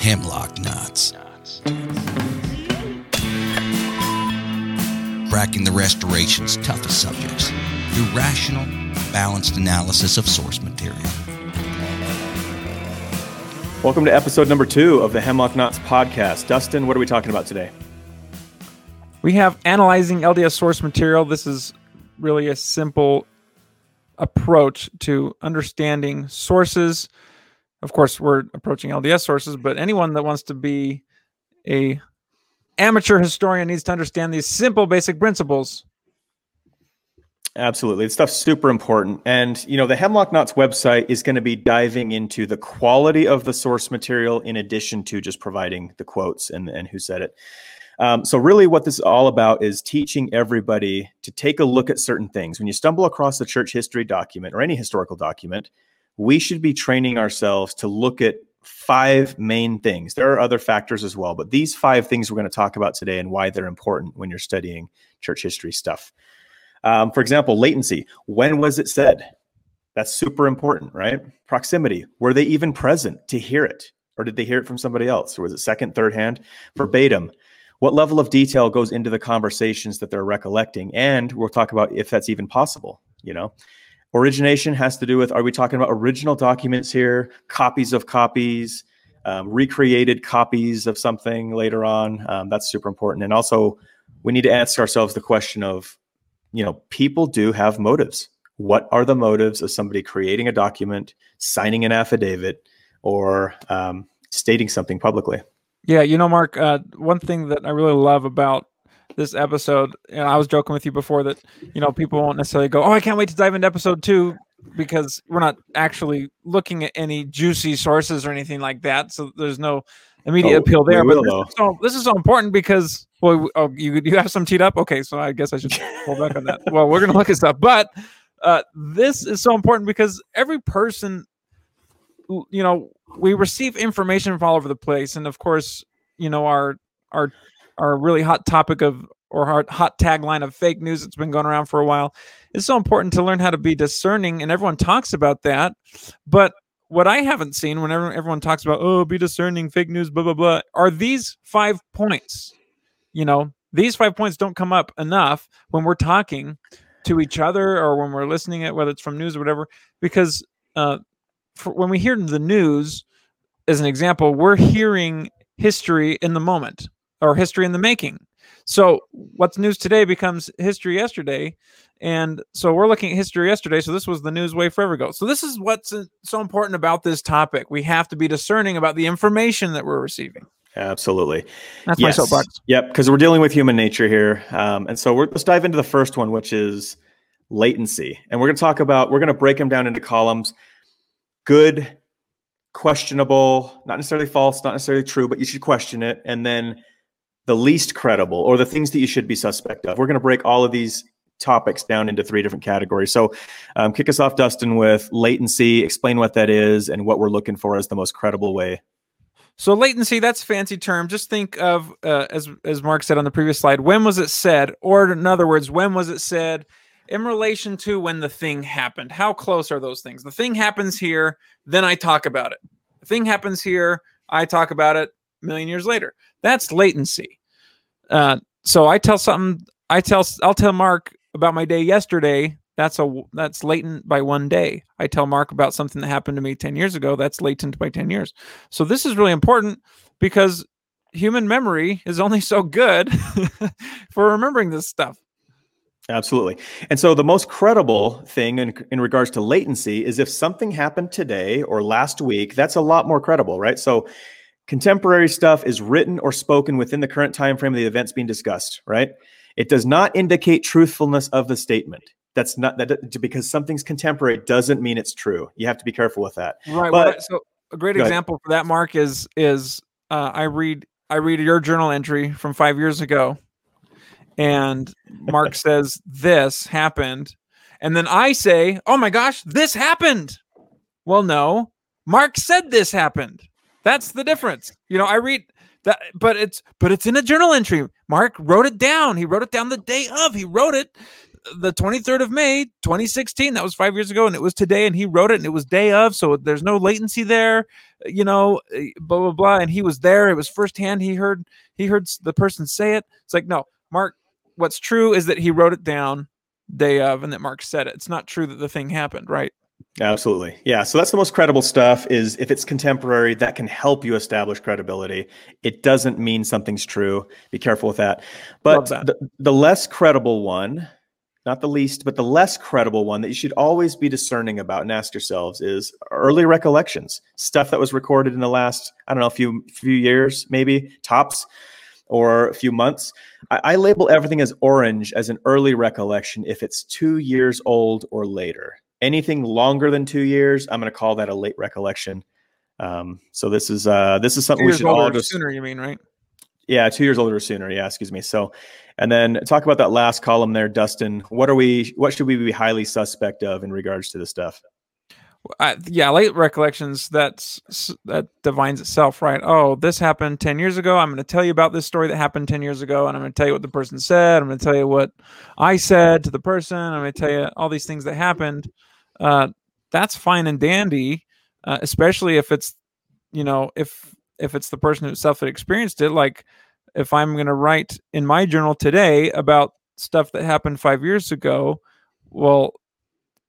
Hemlock Knots. Bracking the Restoration's toughest subjects through rational, balanced analysis of source material. Welcome to episode number 2 of the Hemlock Knots podcast. Dustin, what are we talking about today? We have analyzing LDS source material. This is really a simple approach to understanding sources. Of course, we're approaching LDS sources, but anyone that wants to be an amateur historian needs to understand these simple basic principles. Absolutely. This stuff's super important. And, you know, the Hemlock Knots website is going to be diving into the quality of the source material in addition to just providing the quotes and who said it. So really what this is all about is teaching everybody to take a look at certain things. When you stumble across a church history document or any historical document, we should be training ourselves to look at 5 main things. There are other factors as well, but these 5 things we're going to talk about today and why they're important when you're studying church history stuff. For example, latency. When was it said? That's super important, right? Proximity. Were they even present to hear it? Or did they hear it from somebody else? Or was it second, third hand? Verbatim. What level of detail goes into the conversations that they're recollecting? And we'll talk about if that's even possible, you know. Origination has to do with, are we talking about original documents here, copies of copies, recreated copies of something later on? That's super important. And also, we need to ask ourselves the question of, you know, people do have motives. What are the motives of somebody creating a document, signing an affidavit, or stating something publicly? Yeah, you know, Mark, one thing that I really love about this episode, and I was joking with you before that, you know, people won't necessarily go, oh, I can't wait to dive into episode 2, because we're not actually looking at any juicy sources or anything like that. So there's no immediate appeal there. But this is so important because, well, you have some teed up? Okay, so I guess I should pull back on that. Well, we're going to look at stuff. But this is so important because every person, you know, we receive information from all over the place. And of course, you know, our really hot topic of, or hot tagline of fake news that's been going around for a while. It's so important to learn how to be discerning, and everyone talks about that. But what I haven't seen, whenever everyone talks about, oh, be discerning, fake news, blah, blah, blah, are these 5 points. You know, these 5 points don't come up enough when we're talking to each other or when we're listening at, whether it's from news or whatever, because when we hear the news, as an example, we're hearing history in the moment, or history in the making. So what's news today becomes history yesterday. And so we're looking at history yesterday. So this was the news way forever ago. So this is what's so important about this topic. We have to be discerning about the information that we're receiving. Absolutely. That's my soapbox. Yep, because we're dealing with human nature here. And so let's dive into the first one, which is latency. And we're going to break them down into columns. Good, questionable, not necessarily false, not necessarily true, but you should question it. And then the least credible, or the things that you should be suspect of. We're going to break all of these topics down into 3 different categories. So kick us off, Dustin, with latency. Explain what that is and what we're looking for as the most credible way. So latency, that's a fancy term. Just think of, as Mark said on the previous slide, when was it said? Or in other words, when was it said in relation to when the thing happened? How close are those things? The thing happens here, then I talk about it. The thing happens here, I talk about it a million years later. That's latency. So I'll tell Mark about my day yesterday. That's latent by 1 day. I tell Mark about something that happened to me 10 years ago. That's latent by 10 years. So this is really important because human memory is only so good for remembering this stuff. Absolutely. And so the most credible thing in regards to latency is if something happened today or last week, that's a lot more credible, right? So contemporary stuff is written or spoken within the current time frame of the events being discussed, right? It does not indicate truthfulness of the statement. That's not that, because something's contemporary doesn't mean it's true. You have to be careful with that. Right. But, so a great example for that, Mark, is I read your journal entry from 5 years ago, and Mark says this happened, and then I say, "Oh my gosh, this happened." Well, no, Mark said this happened. That's the difference. You know, I read that, but it's in a journal entry. Mark wrote it down. He wrote it down the day of. He wrote it. the 23rd of May, 2016. That was 5 years ago, and it was today, and he wrote it, and it was day of, so there's no latency there, you know, blah, blah, blah. And he was there. It was firsthand. He heard the person say it. It's like, no, Mark, what's true is that he wrote it down day of and that Mark said it. It's not true that the thing happened, right? Absolutely. Yeah. So that's the most credible stuff, is if it's contemporary, that can help you establish credibility. It doesn't mean something's true. Be careful with that. But the less credible one, not the least, but the less credible one that you should always be discerning about and ask yourselves is early recollections, stuff that was recorded in the last, I don't know, few years, maybe tops, or a few months. I label everything as orange as an early recollection if it's 2 years old or later. Anything longer than 2 years, I'm going to call that a late recollection. So this is something we should all just sooner. You mean, right? Yeah, 2 years older or sooner. Yeah, excuse me. So, and then talk about that last column there, Dustin. What should we be highly suspect of in regards to this stuff? Late recollections. That divines itself, right? Oh, this happened 10 years ago. I'm going to tell you about this story that happened 10 years ago, and I'm going to tell you what the person said. I'm going to tell you what I said to the person. I'm going to tell you all these things that happened. That's fine and dandy, especially if it's, you know, if it's the person himself that experienced it. Like, if I'm going to write in my journal today about stuff that happened 5 years ago, well,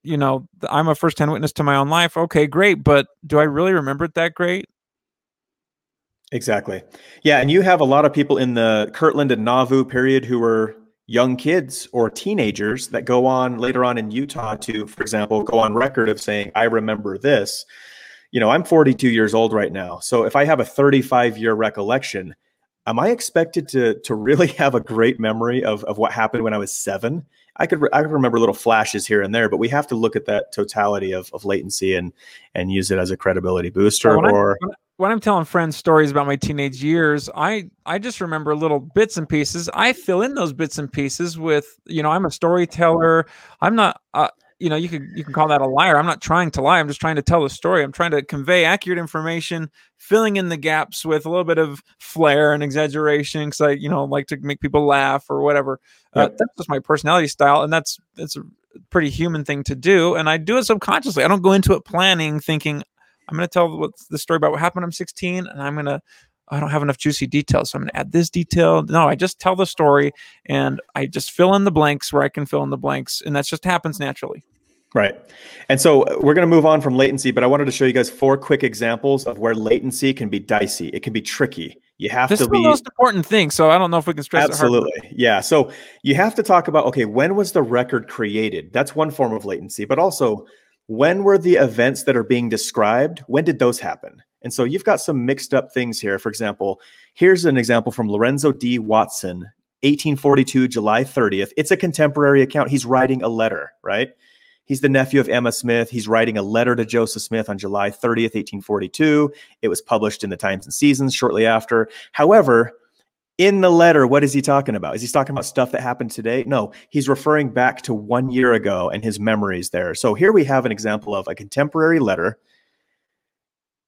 you know, I'm a first-hand witness to my own life. Okay, great. But do I really remember it that great? Exactly. Yeah. And you have a lot of people in the Kirtland and Nauvoo period who were young kids or teenagers that go on later on in Utah to, for example, go on record of saying, I remember this. You know, I'm 42 years old right now. So if I have a 35-year recollection, am I expected to really have a great memory of what happened when I was 7? I could remember little flashes here and there, but we have to look at that totality of latency and use it as a credibility booster. When I'm telling friends stories about my teenage years, I just remember little bits and pieces. I fill in those bits and pieces with, you know, I'm a storyteller. I'm not, you know, you can call that a liar. I'm not trying to lie. I'm just trying to tell a story. I'm trying to convey accurate information, filling in the gaps with a little bit of flair and exaggeration because I, you know, like to make people laugh or whatever. Yep. That's just my personality style, and that's a pretty human thing to do. And I do it subconsciously. I don't go into it planning, thinking I'm going to tell the story about what happened when I'm 16, and I don't have enough juicy details, so I'm going to add this detail. No, I just tell the story, and I just fill in the blanks where I can fill in the blanks, and that just happens naturally. Right. And so we're going to move on from latency, but I wanted to show you guys 4 quick examples of where latency can be dicey. It can be tricky. You have to be... This is the most important thing, so I don't know if we can stress it hard. Absolutely. Yeah. So you have to talk about, okay, when was the record created? That's one form of latency, but also when were the events that are being described? When did those happen? And so you've got some mixed up things here. For example, here's an example from Lorenzo D. Watson, 1842, July 30th. It's a contemporary account. He's writing a letter, right? He's the nephew of Emma Smith. He's writing a letter to Joseph Smith on July 30th, 1842. It was published in the Times and Seasons shortly after. However, in the letter, what is he talking about? Is he talking about stuff that happened today? No, he's referring back to 1 year ago and his memories there. So here we have an example of a contemporary letter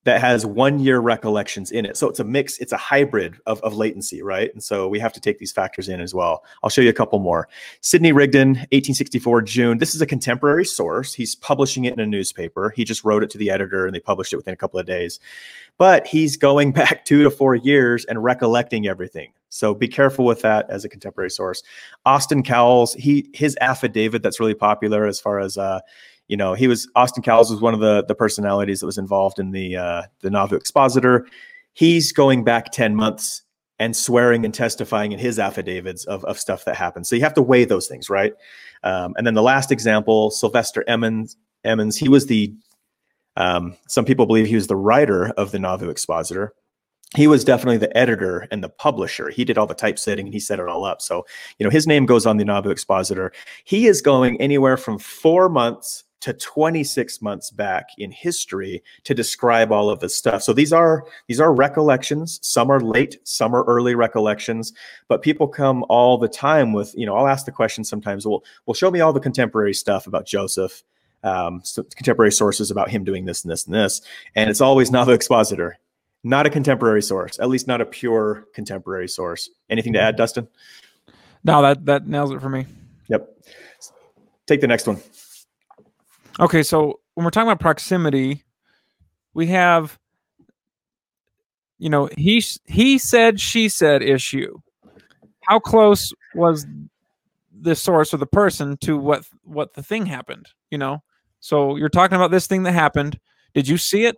that has 1 year recollections in it. So it's a mix, it's a hybrid of latency, right? And so we have to take these factors in as well. I'll show you a couple more. Sidney Rigdon, 1864, June. This is a contemporary source. He's publishing it in a newspaper. He just wrote it to the editor and they published it within a couple of days. But he's going back 2 to 4 years and recollecting everything. So be careful with that as a contemporary source. Austin Cowles, his affidavit that's really popular as far as, you know, Austin Cowles was one of the personalities that was involved in the Nauvoo Expositor. He's going back 10 months and swearing and testifying in his affidavits of stuff that happened. So you have to weigh those things, right? And then the last example, Sylvester Emmons, he was the, some people believe he was the writer of the Nauvoo Expositor. He was definitely the editor and the publisher. He did all the typesetting and he set it all up. So, you know, his name goes on the Nauvoo Expositor. He is going anywhere from 4 months to 26 months back in history to describe all of this stuff. So these are recollections. Some are late, some are early recollections, but people come all the time with, you know, I'll ask the question sometimes, well, show me all the contemporary stuff about Joseph, contemporary sources about him doing this and this and this. And it's always Nauvoo Expositor, not a contemporary source, at least not a pure contemporary source. Anything to add, Dustin? No, that nails it for me. Yep. Take the next one. Okay, so when we're talking about proximity, we have, you know, he said, she said issue. How close was the source or the person to what the thing happened, you know? So you're talking about this thing that happened. Did you see it?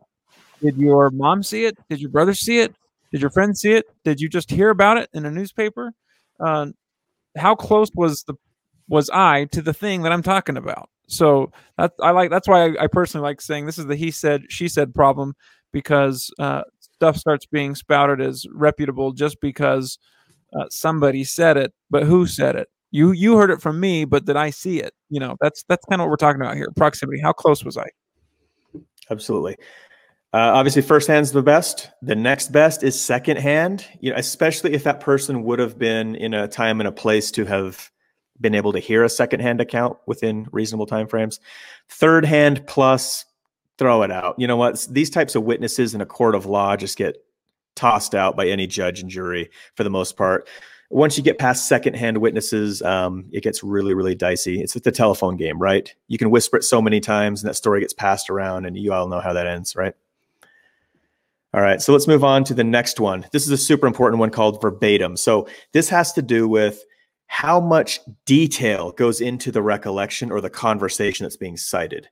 Did your mom see it? Did your brother see it? Did your friend see it? Did you just hear about it in a newspaper? How close was I to the thing that I'm talking about? So that's why I personally like saying this is the he said, she said problem, because stuff starts being spouted as reputable just because somebody said it, but who said it? You heard it from me, but did I see it? You know, that's kind of what we're talking about here. Proximity. How close was I? Absolutely. Obviously, firsthand is the best. The next best is secondhand, you know, especially if that person would have been in a time and a place to have been able to hear a secondhand account within reasonable timeframes. Third hand plus, throw it out. You know what? These types of witnesses in a court of law just get tossed out by any judge and jury for the most part. Once you get past secondhand witnesses, it gets really, really dicey. It's like the telephone game, right? You can whisper it so many times and that story gets passed around and you all know how that ends, right? All right, so let's move on to the next one. This is a super important one called verbatim. So this has to do with how much detail goes into the recollection or the conversation that's being cited.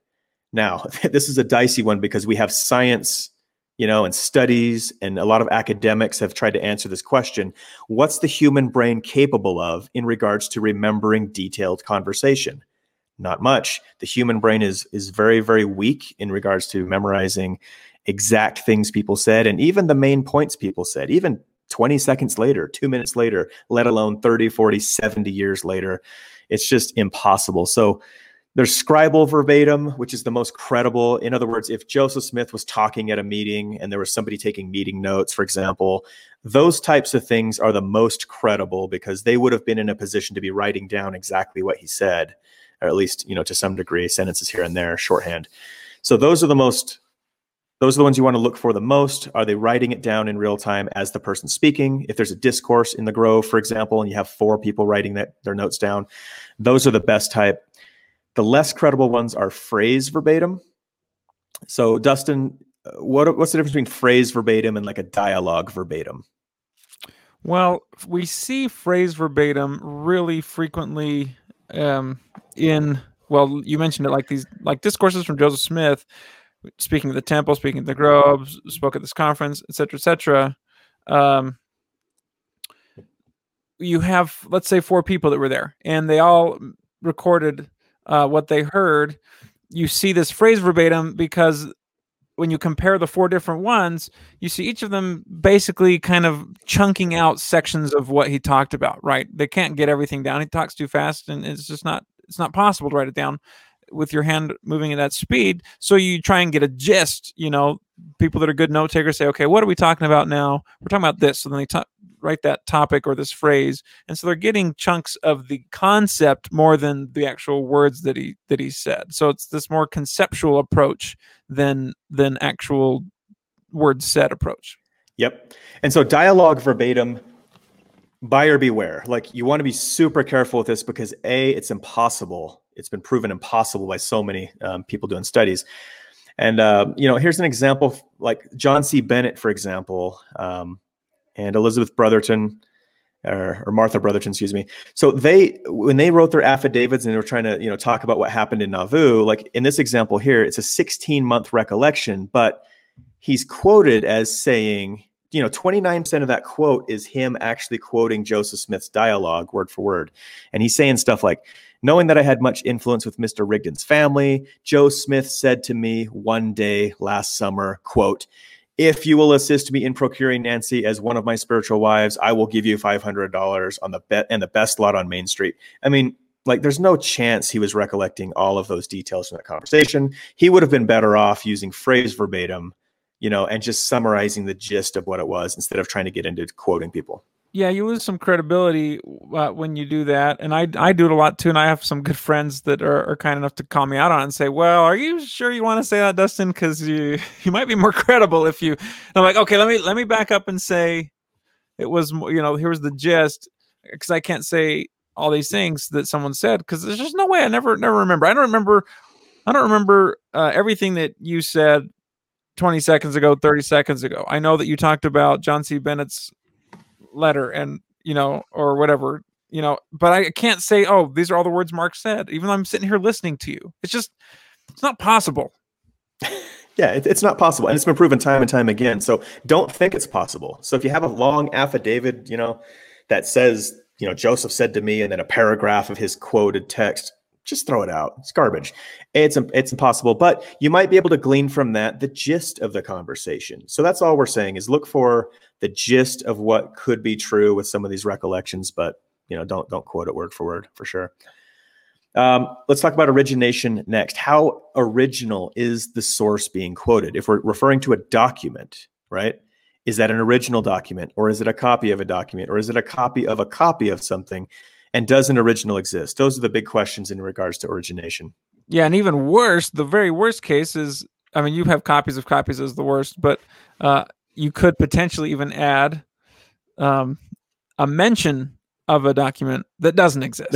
Now, this is a dicey one because we have science, you know, and studies, and a lot of academics have tried to answer this question. What's the human brain capable of in regards to remembering detailed conversation? Not much. The human brain is very, very weak in regards to memorizing exact things people said, and even the main points people said, even 20 seconds later, 2 minutes later, let alone 30, 40, 70 years later. It's just impossible. So there's scribal verbatim, which is the most credible. In other words, if Joseph Smith was talking at a meeting and there was somebody taking meeting notes, for example, those types of things are the most credible because they would have been in a position to be writing down exactly what he said, or at least, you know, to some degree, sentences here and there, shorthand. So those are the ones you want to look for the most. Are they writing it down in real time as the person speaking? If there's a discourse in the grove, for example, and you have four people writing their notes down, those are the best type. The less credible ones are phrase verbatim. So Dustin, what's the difference between phrase verbatim and like a dialogue verbatim? Well, we see phrase verbatim really frequently you mentioned it, like these, like discourses from Joseph Smith, speaking at the temple, speaking at the grove, spoke at this conference, et cetera, et cetera. You have, let's say, four people that were there, and they all recorded what they heard. You see this phrase verbatim because when you compare the four different ones, you see each of them basically kind of chunking out sections of what he talked about, right? They can't get everything down. He talks too fast, and it's just not, it's not possible to write it down with your hand moving at that speed. So you try and get a gist, you know, people that are good note takers say, okay, what are we talking about now? We're talking about this. So then they write that topic or this phrase. And so they're getting chunks of the concept more than the actual words that he said. So it's this more conceptual approach than actual word said approach. Yep. And so dialogue verbatim, buyer beware. Like, you want to be super careful with this because A, it's impossible. It's been proven impossible by so many people doing studies. And, you know, here's an example, like John C. Bennett, for example, and Elizabeth Brotherton, or Martha Brotherton, excuse me. So they, when they wrote their affidavits and they were trying to, you know, talk about what happened in Nauvoo, like in this example here, it's a 16-month recollection, but he's quoted as saying, you know, 29% of that quote is him actually quoting Joseph Smith's dialogue word for word. And he's saying stuff like, knowing that I had much influence with Mr. Rigdon's family, Joe Smith said to me one day last summer, quote, if you will assist me in procuring Nancy as one of my spiritual wives, I will give you $500 on the bet and the best lot on Main Street. I mean, like, there's no chance he was recollecting all of those details from that conversation. He would have been better off using phrase verbatim, you know, and just summarizing the gist of what it was instead of trying to get into quoting people. Yeah, you lose some credibility when you do that. And I do it a lot too. And I have some good friends that are kind enough to call me out on it and say, well, are you sure you want to say that, Dustin? Because you might be more credible if you... And I'm like, okay, let me back up and say it was, you know, here's the gist. Because I can't say all these things that someone said, because there's just no way. I never remember. I don't remember everything that you said 20 seconds ago, 30 seconds ago. I know that you talked about John C. Bennett's letter and, you know, or whatever, you know, but I can't say, oh, these are all the words Mark said, even though I'm sitting here listening to you. It's just, it's not possible. Yeah, it's not possible. And it's been proven time and time again. So don't think it's possible. So if you have a long affidavit, you know, that says, you know, Joseph said to me, and then a paragraph of his quoted text, just throw it out. It's garbage. It's impossible. But you might be able to glean from that the gist of the conversation. So that's all we're saying is look for the gist of what could be true with some of these recollections. But, you know, don't quote it word for word for sure. Let's talk about origination next. How original is the source being quoted? If we're referring to a document, right? Is that an original document, or is it a copy of a document, or is it a copy of something? And does an original exist? Those are the big questions in regards to origination. Yeah, and even worse, the very worst case is, I mean, you have copies of copies as the worst, but you could potentially even add a mention of a document that doesn't exist.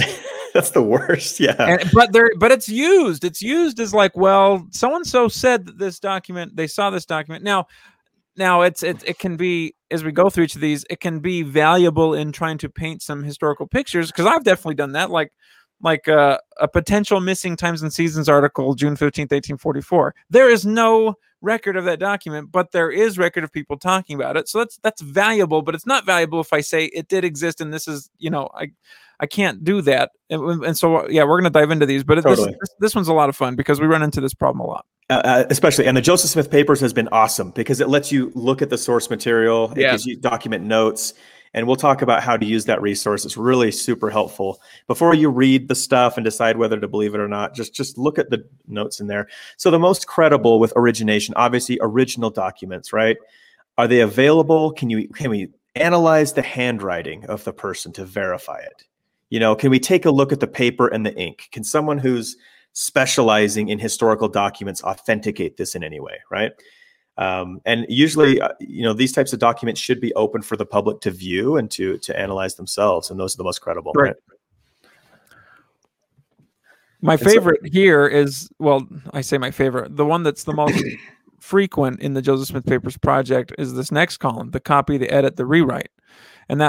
That's the worst, yeah. But it's used. It's used as like, well, so-and-so said that this document, they saw this document. Now it can be, as we go through each of these, it can be valuable in trying to paint some historical pictures, because I've definitely done that, like a potential missing Times and Seasons article, June 15th, 1844. There is no record of that document, but there is record of people talking about it. So that's valuable, but it's not valuable if I say it did exist and this is, you know, I can't do that. And so, yeah, we're going to dive into these, but totally. This one's a lot of fun because we run into this problem a lot. Especially, and the Joseph Smith Papers has been awesome because it lets you look at the source material. It gives you document notes, and we'll talk about how to use that resource. It's really super helpful. Before you read the stuff and decide whether to believe it or not, just look at the notes in there. So the most credible with origination, obviously original documents, right? Are they available? Can we analyze the handwriting of the person to verify it? You know, can we take a look at the paper and the ink? Can someone who's specializing in historical documents authenticate this in any way, right? And usually, you know, these types of documents should be open for the public to view and to analyze themselves, and those are the most credible. Right. My favorite here is, well, I say my favorite, the one that's the most frequent in the Joseph Smith Papers project is this next column: the copy, the edit, the rewrite. And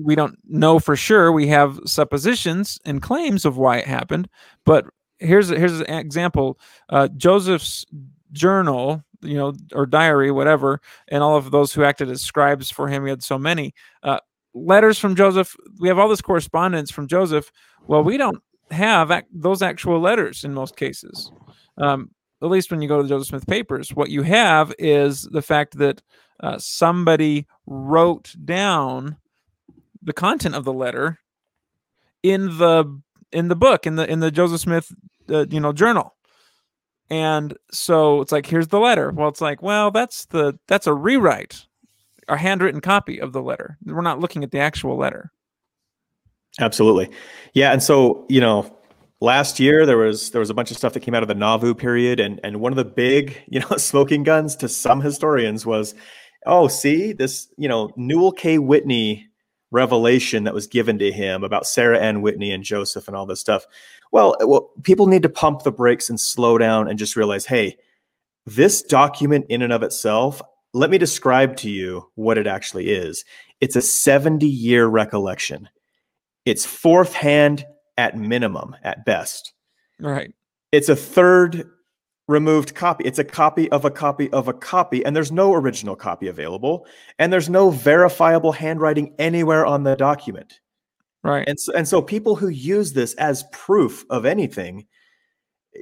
we don't know for sure. We have suppositions and claims of why it happened, but here's an example. Joseph's journal, you know, or diary, whatever, and all of those who acted as scribes for him, he had so many letters from Joseph. We have all this correspondence from Joseph. Well, we don't have those actual letters in most cases. At least when you go to the Joseph Smith Papers, what you have is the fact that somebody wrote down the content of the letter in the book, in the Joseph Smith, journal. And so it's like, here's the letter. Well, it's like, well, that's a rewrite, a handwritten copy of the letter. We're not looking at the actual letter. Absolutely. Yeah. And so, you know, last year there was a bunch of stuff that came out of the Nauvoo period. And one of the big, you know, smoking guns to some historians was, oh, see this, you know, Newell K. Whitney revelation that was given to him about Sarah Ann Whitney and Joseph and all this stuff. Well, people need to pump the brakes and slow down and just realize, hey, this document in and of itself, let me describe to you what it actually is. It's a 70-year recollection. It's fourth hand at minimum, at best. Right. It's a third removed copy. It's a copy of a copy of a copy, and there's no original copy available, and there's no verifiable handwriting anywhere on the document. Right. And so people who use this as proof of anything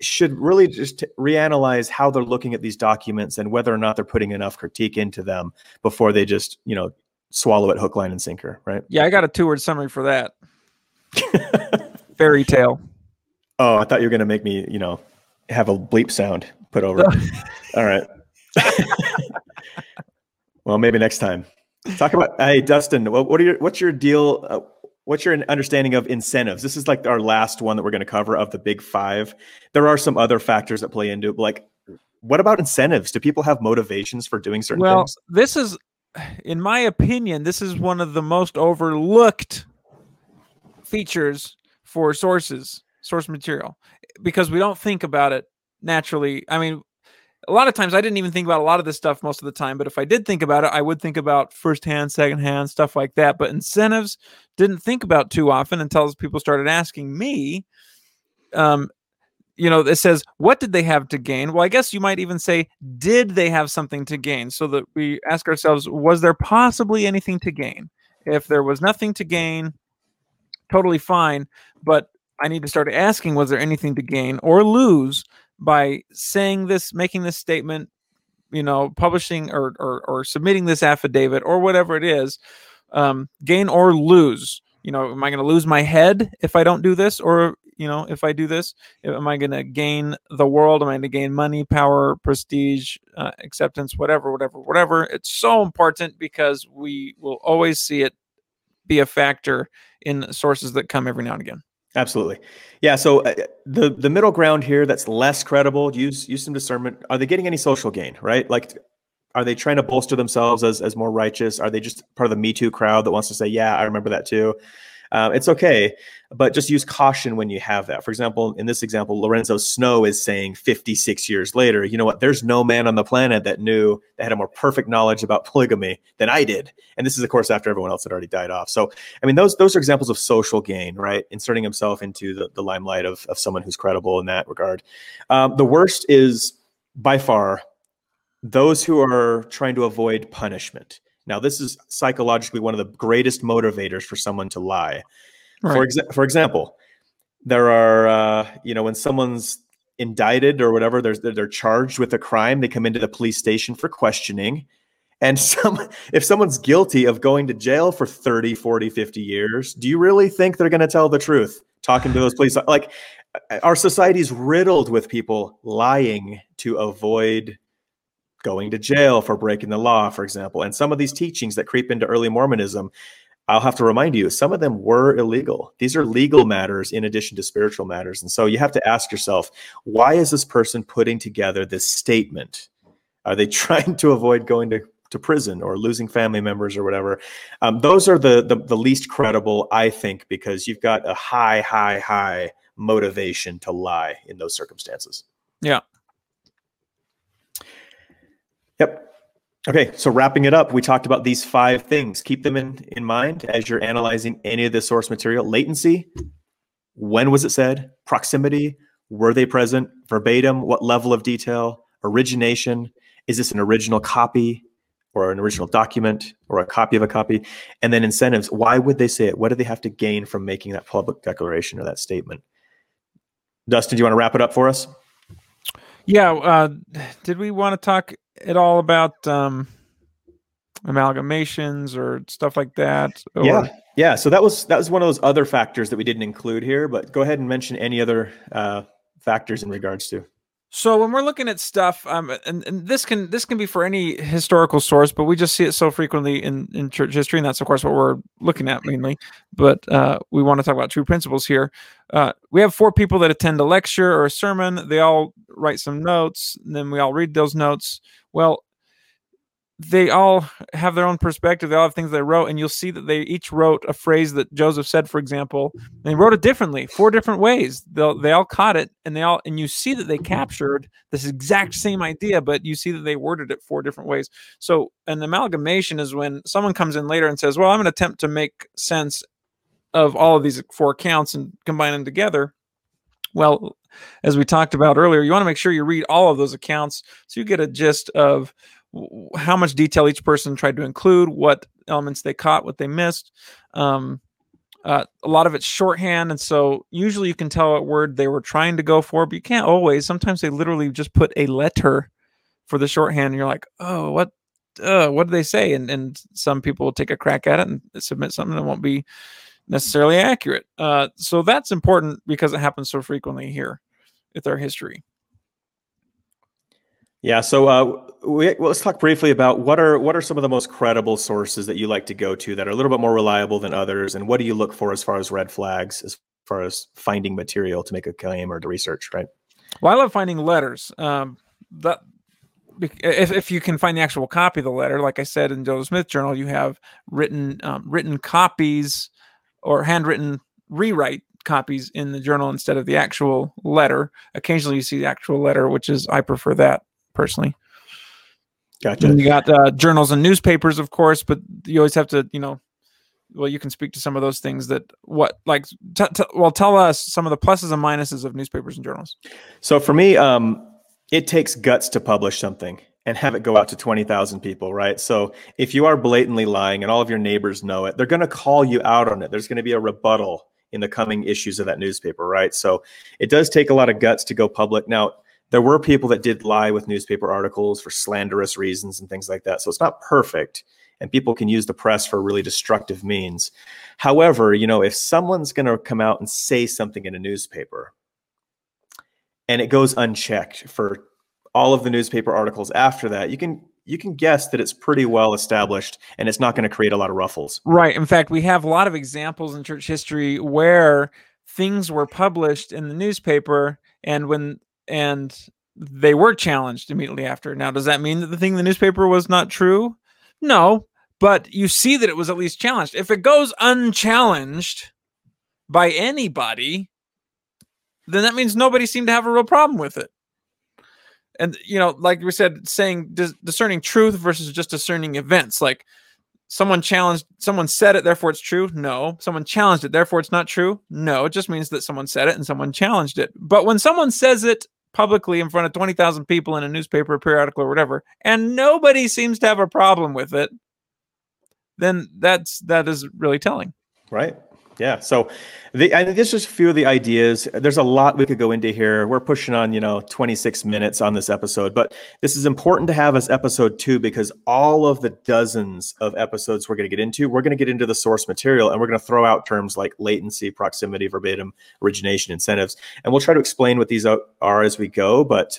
should really just reanalyze how they're looking at these documents and whether or not they're putting enough critique into them before they just, you know, swallow it hook, line, and sinker, right? Yeah, I got a 2-word summary for that. Fairy tale. Oh, I thought you were going to make me, you know, have a bleep sound put over it. All right. Well, maybe next time. Talk about, hey, Dustin, what's your deal? What's your understanding of incentives? This is like our last one that we're going to cover of the big five. There are some other factors that play into it. Like, what about incentives? Do people have motivations for doing certain things? Well, this is, in my opinion, one of the most overlooked features for sources, source material, because we don't think about it naturally. I mean, a lot of times I didn't even think about a lot of this stuff most of the time, but if I did think about it, I would think about firsthand, secondhand, stuff like that. But incentives didn't think about too often until people started asking me, it says, what did they have to gain? Well, I guess you might even say, did they have something to gain? So that we ask ourselves, was there possibly anything to gain? If there was nothing to gain, totally fine. But I need to start asking, was there anything to gain or lose by saying this, making this statement, publishing or submitting this affidavit or whatever it is, gain or lose? Am I going to lose my head if I don't do this? Or, if I do this, am I going to gain the world? Am I going to gain money, power, prestige, acceptance, whatever? It's so important because we will always see it be a factor in sources that come every now and again. Absolutely. Yeah. So the middle ground here that's less credible, use some discernment. Are they getting any social gain, right? Like, are they trying to bolster themselves as more righteous? Are they just part of the Me Too crowd that wants to say, yeah, I remember that too? It's okay, but just use caution when you have that. For example, in this example, Lorenzo Snow is saying 56 years later, you know what, there's no man on the planet that had a more perfect knowledge about polygamy than I did. And this is, of course, after everyone else had already died off. So, I mean, those are examples of social gain, right? Inserting himself into the limelight of someone who's credible in that regard. The worst is by far those who are trying to avoid punishment. Now, this is psychologically one of the greatest motivators for someone to lie. Right. For example, there are, when someone's indicted or whatever, they're charged with a crime, they come into the police station for questioning. And if someone's guilty of going to jail for 30, 40, 50 years, do you really think they're going to tell the truth? Talking to those police, like, our society is riddled with people lying to avoid going to jail for breaking the law, for example. And some of these teachings that creep into early Mormonism, I'll have to remind you, some of them were illegal. These are legal matters in addition to spiritual matters. And so you have to ask yourself, why is this person putting together this statement? Are they trying to avoid going to prison or losing family members or whatever? Those are the least credible, I think, because you've got a high motivation to lie in those circumstances. Yeah. Yep. Okay, so wrapping it up, we talked about these 5 things. Keep them in mind as you're analyzing any of the source material. Latency, when was it said? Proximity, were they present? Verbatim, what level of detail? Origination, is this an original copy or an original document or a copy of a copy? And then incentives, why would they say it? What do they have to gain from making that public declaration or that statement? Dustin, do you want to wrap it up for us? Yeah, did we want to talk at all about amalgamations or stuff like that? Or? Yeah. So that was one of those other factors that we didn't include here, but go ahead and mention any other factors in regards to. So when we're looking at stuff, and this can be for any historical source, but we just see it so frequently in church history, and that's of course what we're looking at mainly. But we want to talk about true principles here. We have 4 people that attend a lecture or a sermon. They all write some notes, and then we all read those notes. Well, they all have their own perspective. They all have things they wrote, and you'll see that they each wrote a phrase that Joseph said, for example, and they wrote it differently, 4 different ways. They all caught it, and you see that they captured this exact same idea, but you see that they worded it 4 different ways. So an amalgamation is when someone comes in later and says, well, I'm going to attempt to make sense of all of these 4 accounts and combine them together. Well, as we talked about earlier, you want to make sure you read all of those accounts so you get a gist of how much detail each person tried to include, what elements they caught, what they missed. A lot of it's shorthand, and so usually you can tell what word they were trying to go for, but you can't always. Sometimes they literally just put a letter for the shorthand, and you're like, oh, what did they say? And some people will take a crack at it and submit something that won't be necessarily accurate. So that's important because it happens so frequently here with our history. Yeah. So let's talk briefly about what are some of the most credible sources that you like to go to that are a little bit more reliable than others, and what do you look for as far as red flags, as far as finding material to make a claim or to research, right? Well, I love finding letters. If you can find the actual copy of the letter, like I said in Joseph Smith Journal, you have written copies or handwritten rewrite copies in the journal instead of the actual letter. Occasionally you see the actual letter, which is, I prefer that personally. Gotcha. And you got journals and newspapers, of course, but you always have to, you know, well, you can speak to some of those things that what, like, tell us some of the pluses and minuses of newspapers and journals. So for me, it takes guts to publish something and have it go out to 20,000 people, right? So if you are blatantly lying and all of your neighbors know it, they're going to call you out on it. There's going to be a rebuttal in the coming issues of that newspaper, right? So it does take a lot of guts to go public. Now, there were people that did lie with newspaper articles for slanderous reasons and things like that. So it's not perfect, and people can use the press for really destructive means. However, you know, if someone's going to come out and say something in a newspaper and it goes unchecked for all of the newspaper articles after that, you can guess that it's pretty well established and it's not going to create a lot of ruffles. Right. In fact, we have a lot of examples in church history where things were published in the newspaper and they were challenged immediately after. Now, does that mean that the thing in the newspaper was not true? No, but you see that it was at least challenged. If it goes unchallenged by anybody, then that means nobody seemed to have a real problem with it. And, you know, like we said, saying discerning truth versus just discerning events. Like someone said it, therefore it's true. No. Someone challenged it, therefore it's not true. No. It just means that someone said it and someone challenged it. But when someone says it publicly in front of 20,000 people in a newspaper, periodical, or whatever, and nobody seems to have a problem with it, then that is really telling. Right. Yeah. So and this is a few of the ideas. There's a lot we could go into here. We're pushing on, 26 minutes on this episode, but this is important to have as episode 2, because all of the dozens of episodes we're going to get into the source material, and we're going to throw out terms like latency, proximity, verbatim, origination, incentives. And we'll try to explain what these are as we go, but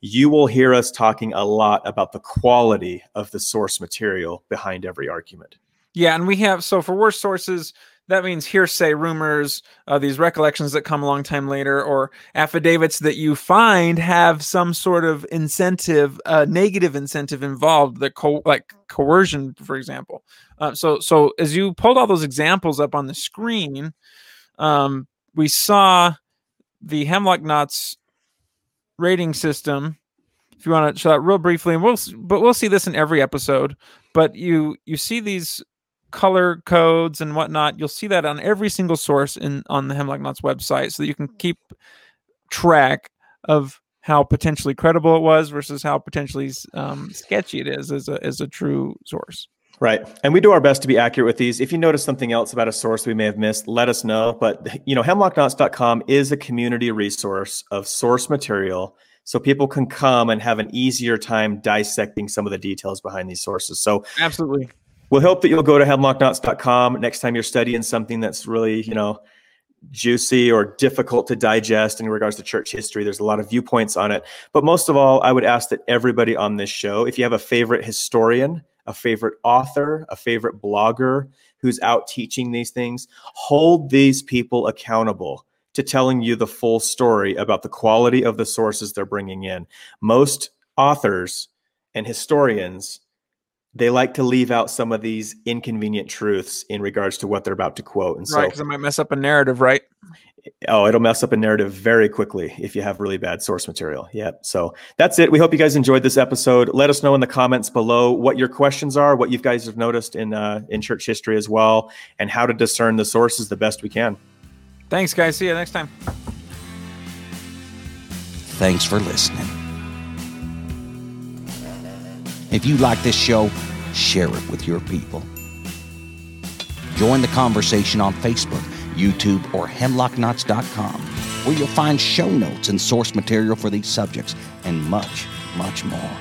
you will hear us talking a lot about the quality of the source material behind every argument. Yeah. And we have, so for worse sources, that means hearsay, rumors, these recollections that come a long time later, or affidavits that you find have some sort of incentive, negative incentive involved, like coercion, for example. So as you pulled all those examples up on the screen, we saw the Hemlock Knots rating system. If you want to show that real briefly, but we'll see this in every episode. But you see these color codes and whatnot. You'll see that on every single source on the Hemlock Knots website, so that you can keep track of how potentially credible it was versus how potentially sketchy it is as a true source. Right. And we do our best to be accurate with these. If you notice something else about a source we may have missed, let us know. But, hemlockknots.com is a community resource of source material, so people can come and have an easier time dissecting some of the details behind these sources. So absolutely. We'll hope that you'll go to hemlockknots.com next time you're studying something that's really, juicy or difficult to digest in regards to church history. There's a lot of viewpoints on it. But most of all, I would ask that everybody on this show, if you have a favorite historian, a favorite author, a favorite blogger who's out teaching these things, hold these people accountable to telling you the full story about the quality of the sources they're bringing in. Most authors and historians, they like to leave out some of these inconvenient truths in regards to what they're about to quote. And right, because it might mess up a narrative, right? Oh, it'll mess up a narrative very quickly if you have really bad source material. Yeah. So that's it. We hope you guys enjoyed this episode. Let us know in the comments below what your questions are, what you guys have noticed in church history as well, and how to discern the sources the best we can. Thanks, guys. See you next time. Thanks for listening. If you like this show, share it with your people. Join the conversation on Facebook, YouTube, or hemlockknots.com, where you'll find show notes and source material for these subjects and much, much more.